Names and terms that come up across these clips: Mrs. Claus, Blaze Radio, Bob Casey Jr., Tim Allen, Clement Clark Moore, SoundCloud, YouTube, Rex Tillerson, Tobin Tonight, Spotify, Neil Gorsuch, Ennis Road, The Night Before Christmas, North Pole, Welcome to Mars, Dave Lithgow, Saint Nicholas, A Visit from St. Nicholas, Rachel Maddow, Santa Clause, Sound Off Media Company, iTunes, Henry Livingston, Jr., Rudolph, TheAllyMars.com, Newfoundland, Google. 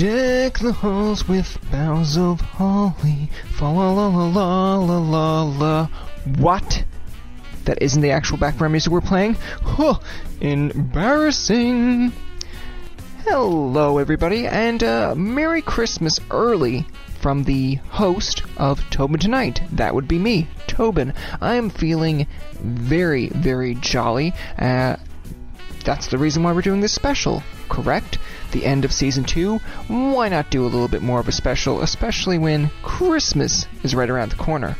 Deck the halls with boughs of holly. Fa la la la la la la la. What? That isn't the actual background music we're playing? Huh! Embarrassing! Hello, everybody, and Merry Christmas early from the host of Tobin Tonight. That would be me, Tobin. I am feeling very, very jolly. That's the reason why we're doing this special, correct? The end of Season 2. Why not do a little bit more of a special, especially when Christmas is right around the corner?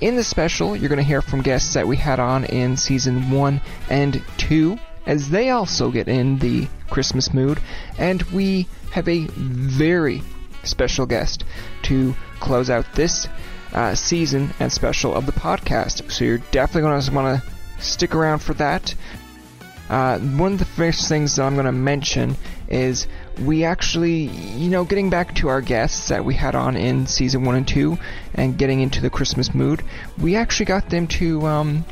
In the special, you're going to hear from guests that we had on in Season 1 and 2, as they also get in the Christmas mood, and we have a very special guest to close out this season and special of the podcast, so you're definitely going to want to stick around for that. One of the first things that I'm going to mention is we actually, you know, getting back to our guests that we had on in Season 1 and 2 and getting into the Christmas mood, we actually got them to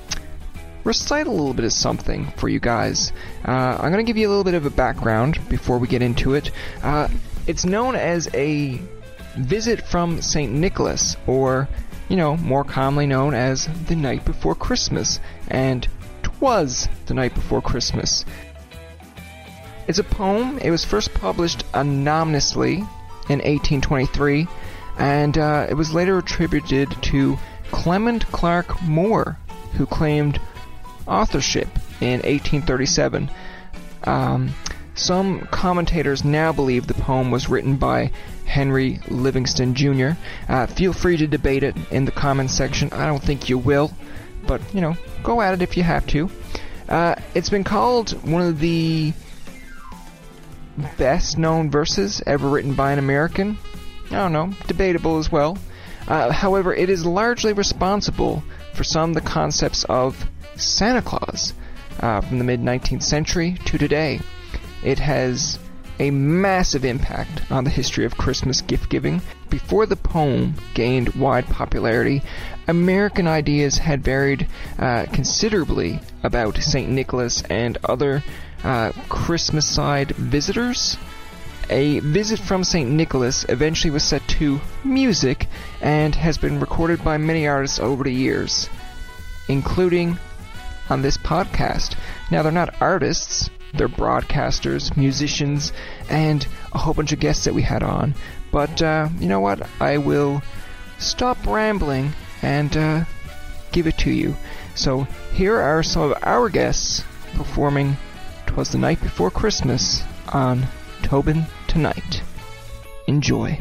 recite a little bit of something for you guys. I'm going to give you a little bit of a background before we get into it. It's known as A Visit from St. Nicholas, or, you know, more commonly known as The Night Before Christmas, and was The Night Before Christmas. It's a poem. It was first published anonymously in 1823, and it was later attributed to Clement Clark Moore, who claimed authorship in 1837. Some commentators now believe the poem was written by Henry Livingston, Jr. Feel free to debate it in the comments section. I don't think you will, but, you know, go at it if you have to. It's been called one of the best-known verses ever written by an American. I don't know, debatable as well. However, it is largely responsible for some of the concepts of Santa Claus from the mid-19th century to today. It has a massive impact on the history of Christmas gift-giving. Before the poem gained wide popularity, American ideas had varied considerably about St. Nicholas and other Christmas-side visitors. A Visit from St. Nicholas eventually was set to music and has been recorded by many artists over the years, including on this podcast. Now, they're not artists. They're broadcasters, musicians, and a whole bunch of guests that we had on. But you know what? I will stop rambling and give it to you. So here are some of our guests performing "'Twas the Night Before Christmas" on Tobin Tonight. Enjoy.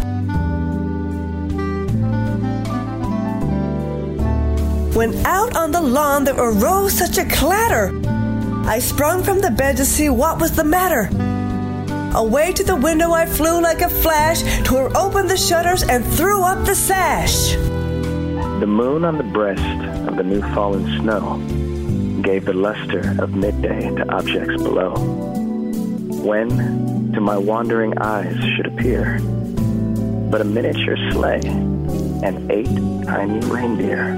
When out on the lawn there arose such a clatter, I sprung from the bed to see what was the matter. Away to the window I flew like a flash, tore open the shutters and threw up the sash. The moon on the breast of the new fallen snow gave the luster of midday to objects below. When to my wandering eyes should appear but a miniature sleigh and 8 tiny reindeer.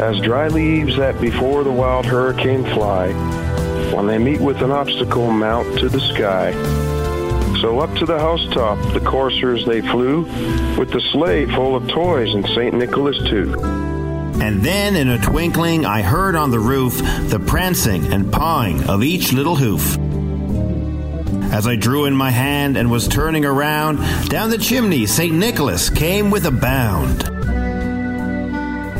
as dry leaves that before the wild hurricane fly, when they meet with an obstacle mount to the sky. So up to the housetop the coursers they flew, with the sleigh full of toys and St. Nicholas too. And then in a twinkling I heard on the roof the prancing and pawing of each little hoof. As I drew in my hand and was turning around, down the chimney St. Nicholas came with a bound.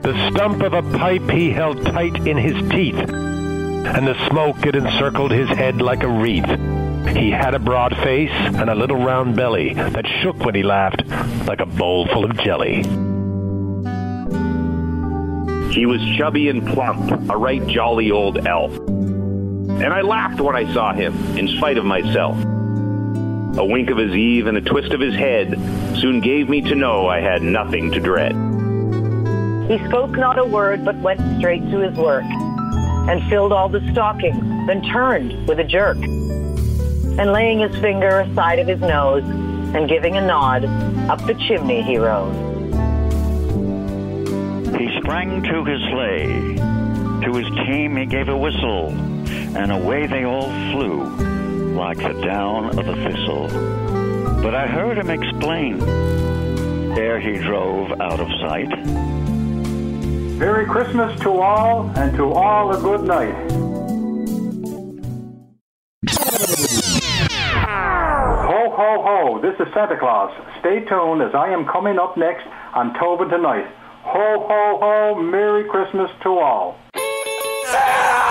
The stump of a pipe he held tight in his teeth, and the smoke it encircled his head like a wreath. He had a broad face and a little round belly that shook when he laughed like a bowl full of jelly. He was chubby and plump, a right jolly old elf. And I laughed when I saw him, in spite of myself. A wink of his eve and a twist of his head soon gave me to know I had nothing to dread. He spoke not a word, but went straight to his work, and filled all the stockings, then turned with a jerk. And laying his finger aside of his nose, and giving a nod, up the chimney he rose. He sprang to his sleigh. To his team he gave a whistle, and away they all flew, like the down of a thistle. But I heard him explain, ere he drove out of sight, Merry Christmas to all, and to all a good night. Ho, ho, ho, this is Santa Claus. Stay tuned as I am coming up next on Tobin Tonight. Ho, ho, ho, Merry Christmas to all. Santa!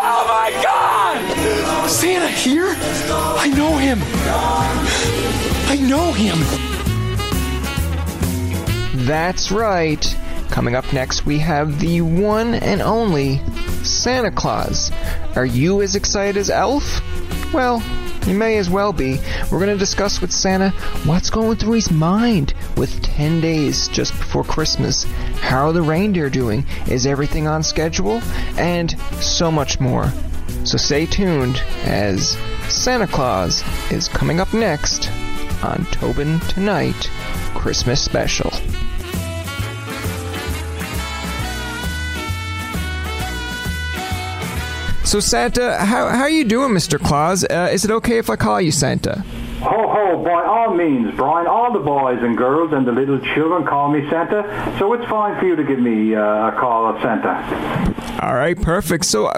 Oh my God! Santa here? I know him. I know him. That's right. Coming up next, we have the one and only Santa Claus. Are you as excited as Elf? Well, you may as well be. We're going to discuss with Santa what's going through his mind with 10 days just before Christmas, how are the reindeer doing, is everything on schedule, and so much more. So stay tuned as Santa Claus is coming up next on Tobin Tonight Christmas Special. So Santa, how are you doing, Mr. Claus? Is it okay if I call you Santa? Ho, ho, by all means, Brian. All the boys and girls and the little children call me Santa, so it's fine for you to give me a call of Santa. All right, perfect. So,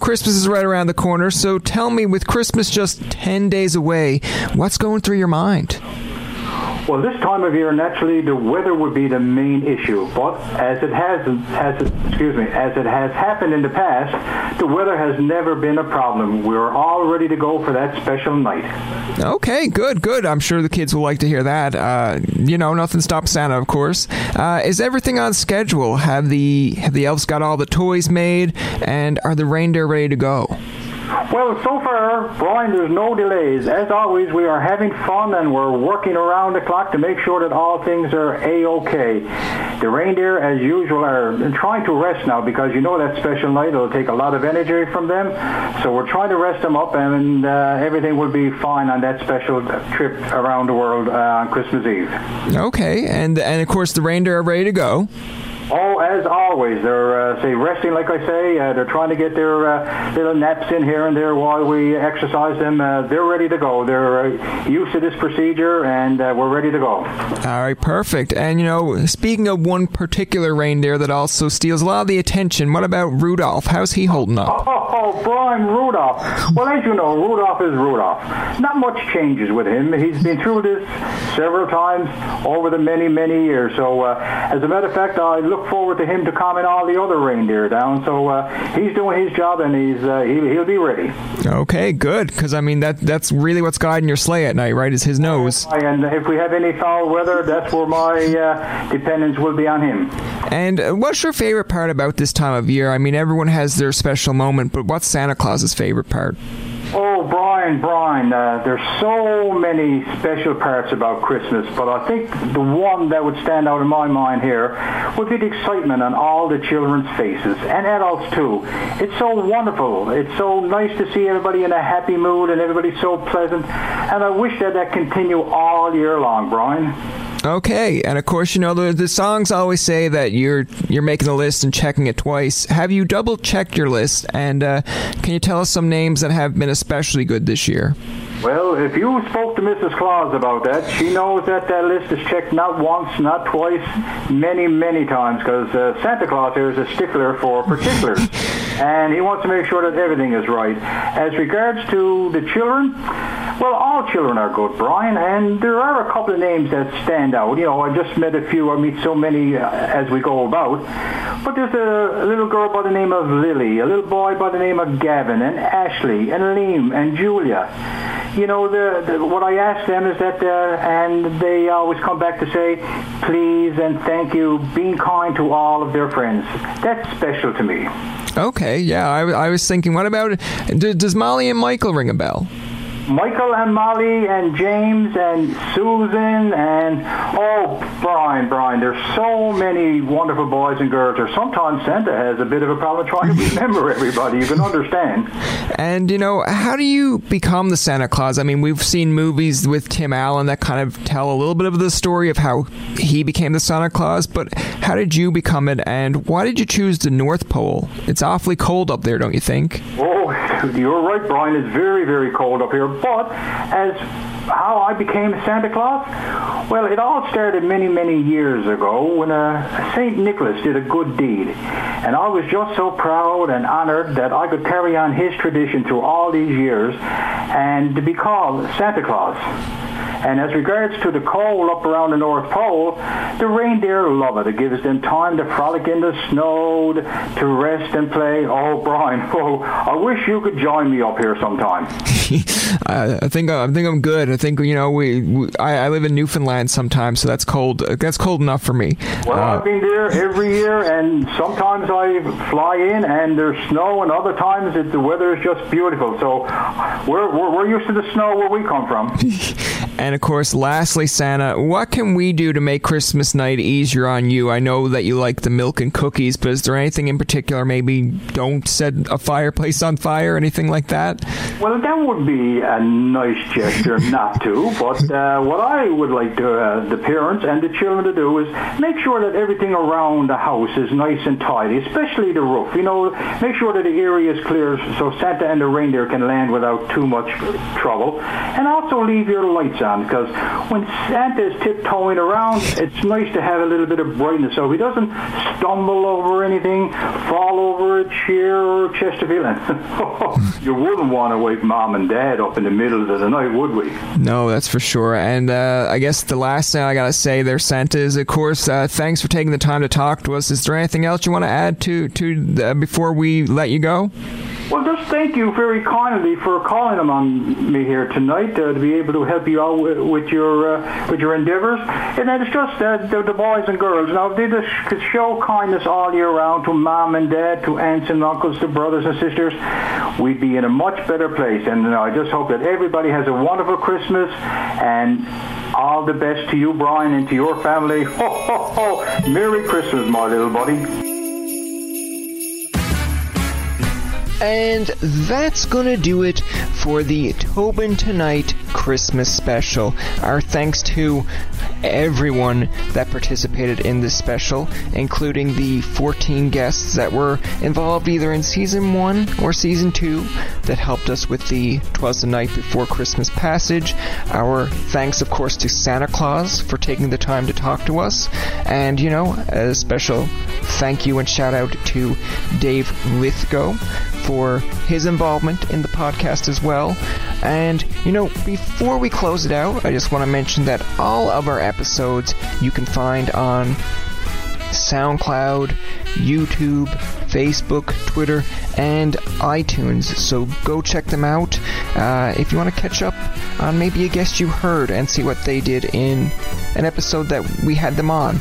Christmas is right around the corner, so tell me, with Christmas just 10 days away, what's going through your mind? Well, this time of year, naturally, the weather would be the main issue. But as it has happened in the past, the weather has never been a problem. We're all ready to go for that special night. Okay, good. I'm sure the kids will like to hear that. Nothing stops Santa, of course. Is everything on schedule? Have the elves got all the toys made, and are the reindeer ready to go? Well, so far, Brian, there's no delays. As always, we are having fun and we're working around the clock to make sure that all things are A-OK. The reindeer, as usual, are trying to rest now because that special night it'll take a lot of energy from them. So we're trying to rest them up and everything will be fine on that special trip around the world on Christmas Eve. Okay, and of course the reindeer are ready to go. Oh, as always, they're resting, like I say. They're trying to get their little naps in here and there while we exercise them. They're ready to go. They're used to this procedure, and we're ready to go. All right, perfect. And, speaking of one particular reindeer that also steals a lot of the attention, what about Rudolph? How's he holding up? Oh, Brian, Rudolph. Well, as you know, Rudolph is Rudolph. Not much changes with him. He's been through this several times over the many, many years. So, as a matter of fact, I look forward over to him to calm all the other reindeer down. So he's doing his job, and he'll be ready. Okay, good, because I mean that's really what's guiding your sleigh at night, right? Is his nose. And if we have any foul weather, that's where my dependence will be on him. And what's your favorite part about this time of year? I mean, everyone has their special moment, but what's Santa Claus's favorite part? Oh, Brian, there's so many special parts about Christmas, but I think the one that would stand out in my mind here would be the excitement on all the children's faces, and adults too. It's so wonderful. It's so nice to see everybody in a happy mood and everybody's so pleasant, and I wish that continue all year long, Brian. Okay, and of course, you know, the songs always say that you're making the list and checking it twice. Have you double-checked your list, and can you tell us some names that have been especially good this year? Well, if you spoke to Mrs. Claus about that, she knows that list is checked not once, not twice, many, many times, because Santa Claus here is a stickler for particulars, and he wants to make sure that everything is right. As regards to the children, well, all children are good, Brian, and there are a couple of names that stand out. You know, I just met a few. I meet so many as we go about. But there's a little girl by the name of Lily, a little boy by the name of Gavin, and Ashley, and Liam, and Julia. You know, what I ask them is that, and they always come back to say, please and thank you, being kind to all of their friends. That's special to me. Okay, yeah, I was thinking, what about, does Molly and Michael ring a bell? Michael and Molly and James and Susan and, oh, Brian, there's so many wonderful boys and girls, or sometimes Santa has a bit of a problem trying to remember everybody. You can understand. And, you know, how do you become the Santa Claus? I mean, we've seen movies with Tim Allen that kind of tell a little bit of the story of how he became the Santa Claus, but how did you become it, and why did you choose the North Pole? It's awfully cold up there, don't you think? Oh, you're right, Brian. It's very, very cold up here. But as how I became Santa Claus, well, it all started many, many years ago when Saint Nicholas did a good deed. And I was just so proud and honored that I could carry on his tradition through all these years and to be called Santa Claus. And as regards to the cold up around the North Pole, the reindeer love it. It gives them time to frolic in the snow, to rest and play. Oh, Brian, oh, I wish you could join me up here sometime. I think I'm good. I think, you know, I live in Newfoundland sometimes, so that's cold. That's cold enough for me. Well, I've been there every year, and sometimes I fly in, and there's snow, and other times the weather is just beautiful. So we're used to the snow where we come from. And, of course, lastly, Santa, what can we do to make Christmas night easier on you? I know that you like the milk and cookies, but is there anything in particular? Maybe don't set a fireplace on fire or anything like that? Well, that would be a nice gesture not to, but what I would like to, the parents and the children to do is make sure that everything around the house is nice and tidy, especially the roof. You know, make sure that the area is clear so Santa and the reindeer can land without too much trouble. And also leave your lights on, because when Santa's tiptoeing around, it's nice to have a little bit of brightness so he doesn't stumble over anything, fall over a chair or a Chesterfield. You wouldn't want to wake Mom and Dad up in the middle of the night, would we? No, that's for sure. And I guess the last thing I got to say there, Santa, is, of course, thanks for taking the time to talk to us. Is there anything else you want to add to before we let you go? Well, just thank you very kindly for calling on me here tonight to be able to help you out with your endeavors. And it's just the boys and girls. Now, they just show kindness all year round to Mom and Dad, to aunts and uncles, to brothers and sisters. We'd be in a much better place. And I just hope that everybody has a wonderful Christmas. And all the best to you, Brian, and to your family. Ho, ho, ho. Merry Christmas, my little buddy. And that's going to do it for the Tobin Tonight Christmas special. Our thanks to everyone that participated in this special, including the 14 guests that were involved either in Season 1 or Season 2 that helped us with the 'Twas the Night Before Christmas passage. Our thanks, of course, to Santa Claus for taking the time to talk to us. And, you know, a special thank you and shout out to Dave Lithgow for his involvement in the podcast as well. And, you know, before we close it out, I just want to mention that all of our episodes you can find on SoundCloud, YouTube, Facebook, Twitter, and iTunes. So go check them out if you want to catch up on maybe a guest you heard and see what they did in an episode that we had them on.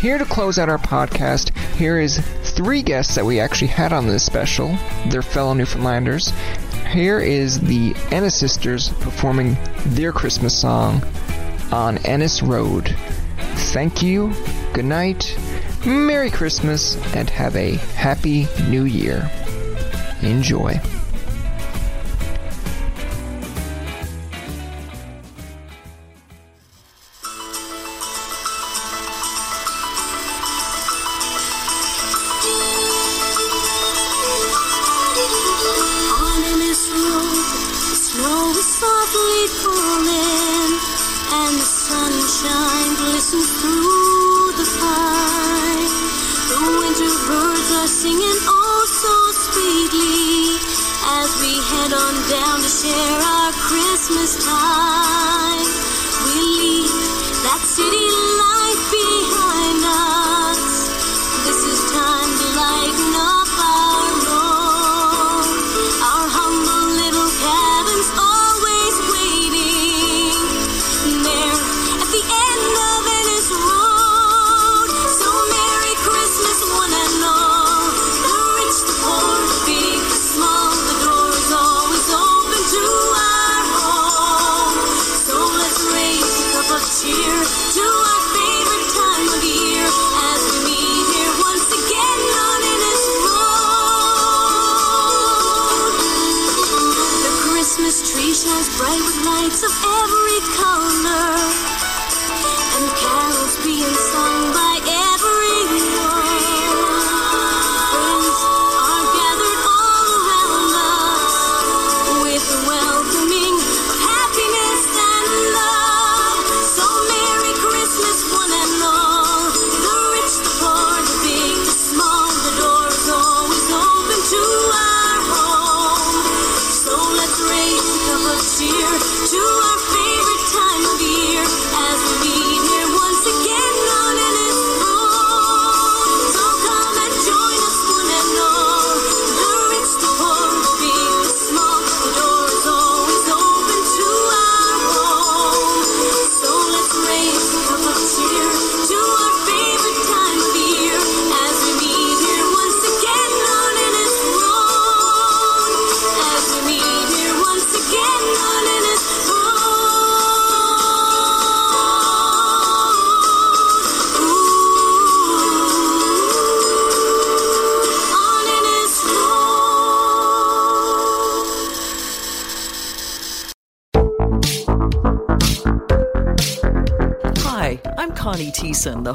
Here to close out our podcast, here is 3 guests that we actually had on this special. They're fellow Newfoundlanders. Here is the Ennis sisters performing their Christmas song on Ennis Road. Thank you, good night, Merry Christmas, and have a Happy New Year. Enjoy. The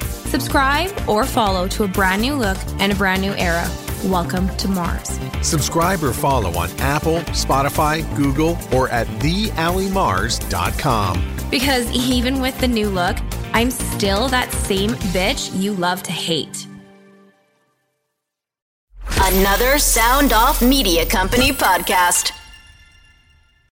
Subscribe or follow to a brand new look and a brand new era. Welcome to Mars. Subscribe or follow on Apple, Spotify, Google, or at TheAllyMars.com. Because even with the new look, I'm still that same bitch you love to hate. Another Sound Off Media Company podcast.